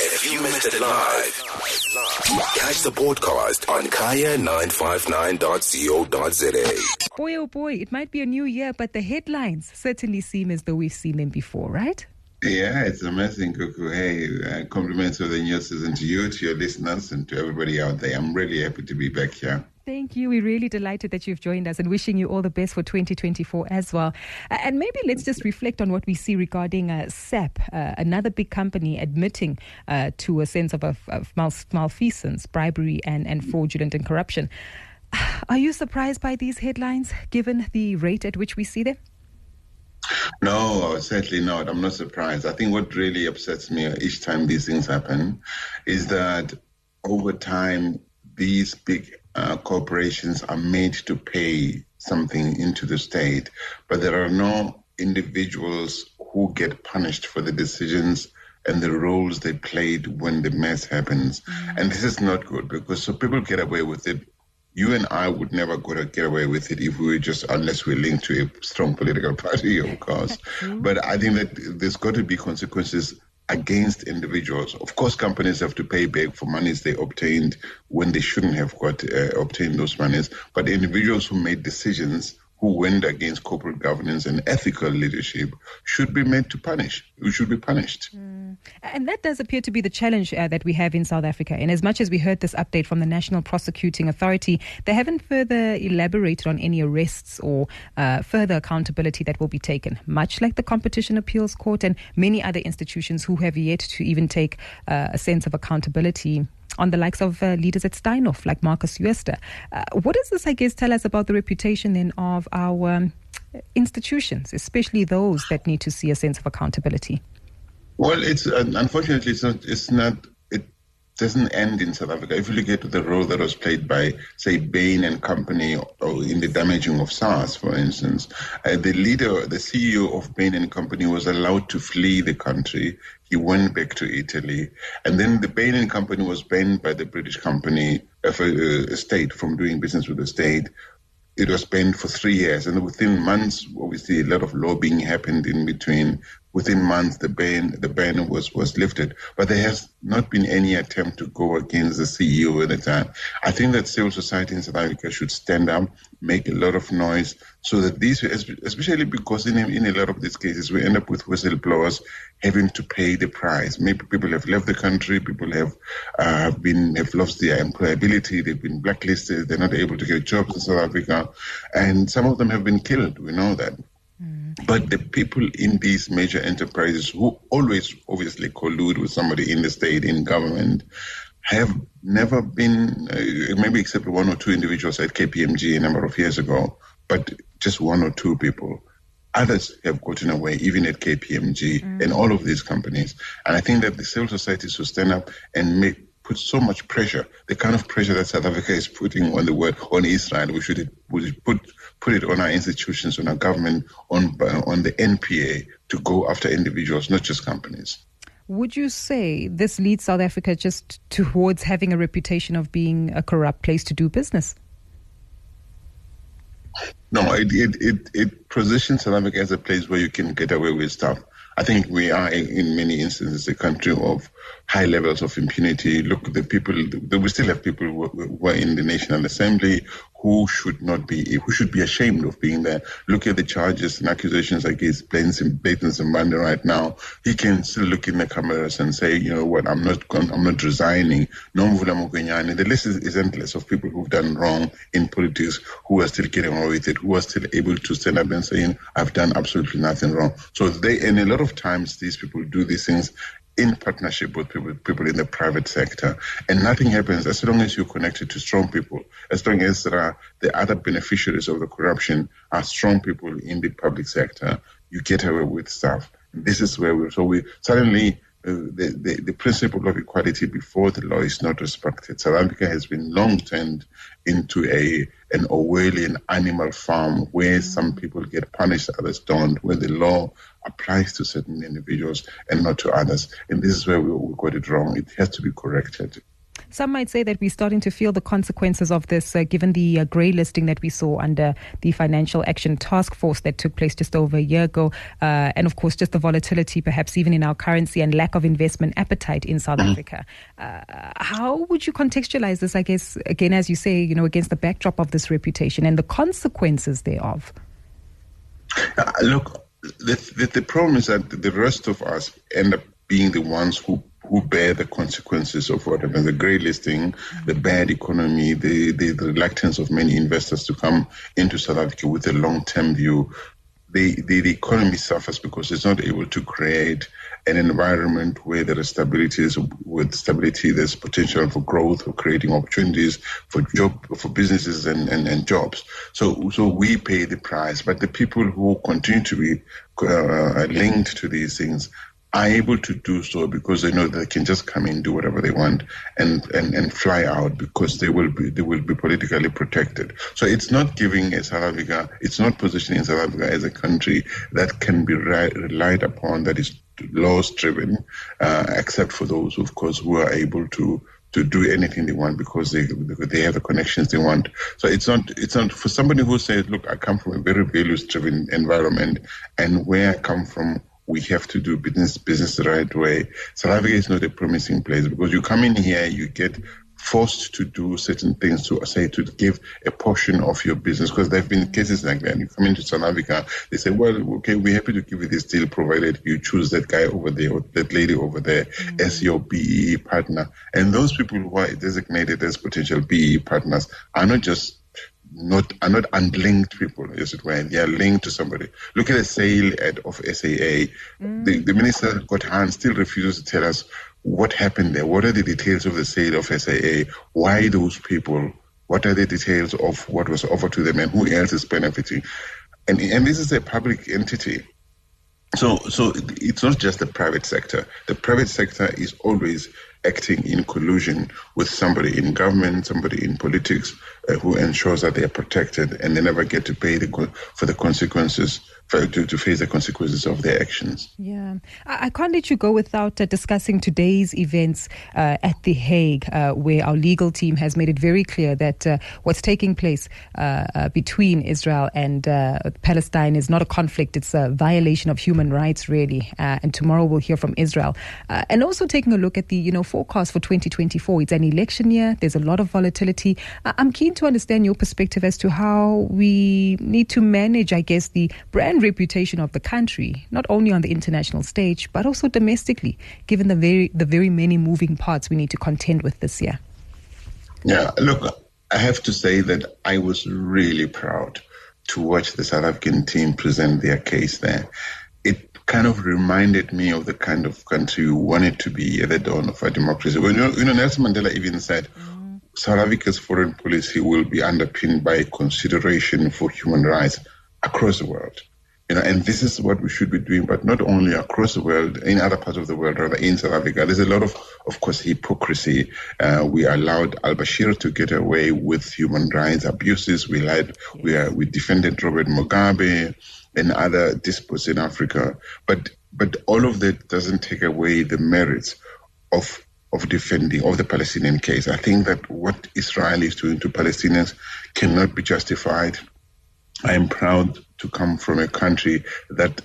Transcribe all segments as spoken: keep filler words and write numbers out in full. If you missed it live, catch the podcast on Kaya nine five nine dot co dot za. Boy, oh boy, it might be a new year, but the headlines certainly seem as though we've seen them before, right? Yeah, it's amazing, Cuckoo. Hey, uh, compliments of the new season to you, to your listeners, and to everybody out there. I'm really happy to be back here. Thank you. We're really delighted that you've joined us and wishing you all the best for twenty twenty-four as well. Uh, and maybe let's just reflect on what we see regarding uh, S A P, uh, another big company admitting uh, to a sense of, of, of mal- malfeasance, bribery and, and fraudulent and corruption. Are you surprised by these headlines, given the rate at which we see them? No, certainly not. I'm not surprised. I think what really upsets me each time these things happen is that over time, these big uh, corporations are made to pay something into the state, but there are no individuals who get punished for the decisions and the roles they played when the mess happens. Mm-hmm. And this is not good, because so people get away with it. You and I would never get away with it if we were just, unless we're linked to a strong political party, of course. But I think that there's got to be consequences against individuals. Of course, companies have to pay back for monies they obtained when they shouldn't have got uh, obtained those monies. But individuals who made decisions who went against corporate governance and ethical leadership should be made to punish. You should be punished. Mm. And that does appear to be the challenge uh, that we have in South Africa. And as much as we heard this update from the National Prosecuting Authority, they haven't further elaborated on any arrests or uh, further accountability that will be taken, much like the Competition Appeals Court and many other institutions who have yet to even take uh, a sense of accountability on the likes of uh, leaders at Steinhoff, like Marcus Uester. Uh, what does this, I guess, tell us about the reputation then of our um, institutions, especially those that need to see a sense of accountability? Well, it's uh, unfortunately, it's not, it's not, it doesn't end in South Africa. If you look at the role that was played by, say, Bain and company or, or in the damaging of SARS, for instance, uh, the leader, the C E O of Bain and company was allowed to flee the country. He went back to Italy, and then the Bain and company was banned by the British company, uh, for, uh, state, from doing business with the state. It was banned for three years, and within months, obviously, a lot of lobbying happened in between. Within months, the ban the ban was, was lifted, but there has not been any attempt to go against the C E O at the time. I think that civil society in South Africa should stand up, make a lot of noise, so that these, especially because in, in a lot of these cases, we end up with whistleblowers having to pay the price. Maybe people have left the country, people have uh, been have lost their employability, they've been blacklisted, they're not able to get jobs in South Africa, and some of them have been killed. We know that. But the people in these major enterprises who always obviously collude with somebody in the state, in government, have never been, uh, maybe except one or two individuals at K P M G a number of years ago, but just one or two people. Others have gotten away, even at K P M G mm. and all of these companies. And I think that the civil society should stand up and make, put so much pressure, the kind of pressure that South Africa is putting on the world, on Israel. We should, we should put put it on our institutions, on our government, on on the N P A to go after individuals, not just companies. Would you say this leads South Africa just towards having a reputation of being a corrupt place to do business? No, it it, it, it positions South Africa as a place where you can get away with stuff. I think we are, in many instances, a country of high levels of impunity. Look, the people, we still have people who are in the National Assembly who should not be, who should be ashamed of being there. Look at the charges and accusations against Blaine Zimbabwe right now. He can still look in the cameras and say, you know what, I'm not, I'm not resigning. Nomvula Mokonyane. The list is endless of people who've done wrong in politics, who are still getting away with it, who are still able to stand up and saying, I've done absolutely nothing wrong. So they, in a lot of times these people do these things in partnership with people, people in the private sector, and nothing happens as long as you're connected to strong people, as long as there are the other beneficiaries of the corruption are strong people in the public sector. You get away with stuff. This is where we're so we suddenly uh, the, the the principle of equality before the law is not respected. South Africa has been long turned into a an Orwellian animal farm where some people get punished, others don't, where the law applies to certain individuals and not to others. And this is where we, we got it wrong. It has to be corrected. Some might say that we're starting to feel the consequences of this, uh, given the uh, grey listing that we saw under the Financial Action Task Force that took place just over a year ago. Uh, and of course, just the volatility, perhaps even in our currency, and lack of investment appetite in South mm. Africa. Uh, how would you contextualize this, I guess, again, as you say, you know, against the backdrop of this reputation and the consequences thereof? Uh, look, the, the, the problem is that the rest of us end up being the ones who, who bear the consequences of what happened, the grey listing, the bad economy, the, the, the reluctance of many investors to come into South Africa with a long-term view. The, the, the economy suffers because it's not able to create an environment where there is stability. With stability, there's potential for growth, for creating opportunities for job, for businesses and, and, and jobs. So, so we pay the price, but the people who continue to be uh, linked to these things are able to do so because they know they can just come in, do whatever they want, and, and, and fly out because they will be they will be politically protected. So it's not giving South Africa, it's not positioning South Africa as a country that can be re- relied upon, that is laws driven, uh, except for those, of course, who are able to. to do anything they want because they they have the connections they want. So it's not it's not for somebody who says, look, I come from a very values-driven environment, and where I come from, we have to do business business the right way. South Africa is not a promising place because you come in here, you get forced to do certain things, to say, to give a portion of your business, because there have been cases like that. You come into South Africa, they say, well, okay, we're happy to give you this deal provided you choose that guy over there or that lady over there mm-hmm. as your B E E partner. And those people who are designated as potential B E E partners are not just not are not unlinked people, as it were. They are linked to somebody. Look at a sale at, of S A A. Mm-hmm. The, the minister, Gordhan, still refuses to tell us what happened there. What are the details of the sale of S A A? Why those people? What are the details of what was offered to them, and who else is benefiting? And and this is a public entity. So so it's not just the private sector. The private sector is always acting in collusion with somebody in government, somebody in politics, uh, who ensures that they are protected and they never get to pay the co- for the consequences, for, to, to face the consequences of their actions. Yeah, I, I can't let you go without uh, discussing today's events uh, at The Hague, uh, where our legal team has made it very clear that uh, what's taking place uh, uh, between Israel and uh, Palestine is not a conflict, it's a violation of human rights, really. Uh, and tomorrow we'll hear from Israel. Uh, and also taking a look at the, you know, forecast for twenty twenty-four. It's an election year. There's a lot of volatility. I'm keen to understand your perspective as to how we need to manage, I guess, the brand reputation of the country, not only on the international stage, but also domestically, given the very, the very many moving parts we need to contend with this year. Yeah, look, I have to say that I was really proud to watch the South African team present their case there. It kind of reminded me of the kind of country we wanted to be at the dawn of our democracy. Well, you know, you know, Nelson Mandela even said, mm. South Africa's foreign policy will be underpinned by consideration for human rights across the world. You know, and this is what we should be doing, but not only across the world, in other parts of the world, rather in South Africa. There's a lot of, of course, hypocrisy. Uh, we allowed Al-Bashir to get away with human rights abuses. We lied, we, uh, we defended Robert Mugabe and other disputes in Africa. But but all of that doesn't take away the merits of of defending of the Palestinian case. I think that what Israel is doing to Palestinians cannot be justified. I am proud to come from a country that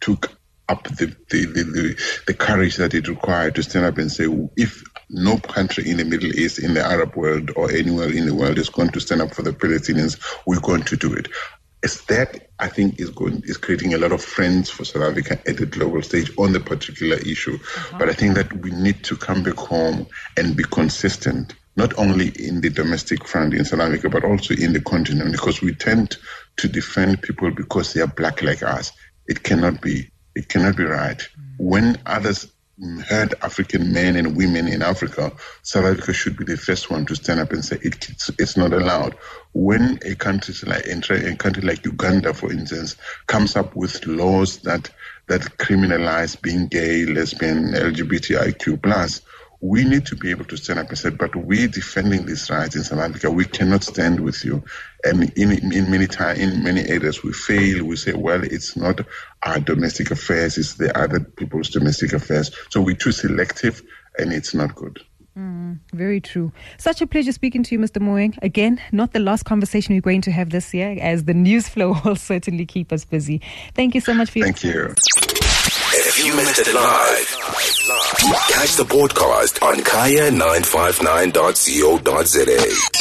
took up the, the, the, the, the courage that it required to stand up and say, if no country in the Middle East, in the Arab world, or anywhere in the world is going to stand up for the Palestinians, we're going to do it. It's that, I think, is going is creating a lot of friends for South Africa at the global stage on the particular issue. Uh-huh. But I think that we need to come back home and be consistent, not only in the domestic front in South Africa, but also in the continent, because we tend to defend people because they are black like us. It cannot be. It cannot be right. Mm-hmm. When others hurt African men and women in Africa, South Africa should be the first one to stand up and say it, it's, it's not allowed. When a country like a country like Uganda, for instance, comes up with laws that that criminalize being gay, lesbian, L G B T I Q plus, we need to be able to stand up and say, but we're defending these rights in South Africa. We cannot stand with you. And in in many time, in many areas, we fail. We say, well, it's not our domestic affairs. It's the other people's domestic affairs. So we're too selective, and it's not good. Mm, very true. Such a pleasure speaking to you, Mister Moeng. Again, not the last conversation we're going to have this year, as the news flow will certainly keep us busy. Thank you so much for your Thank you. If you missed it live, catch the podcast on Kaya nine five nine dot co dot za.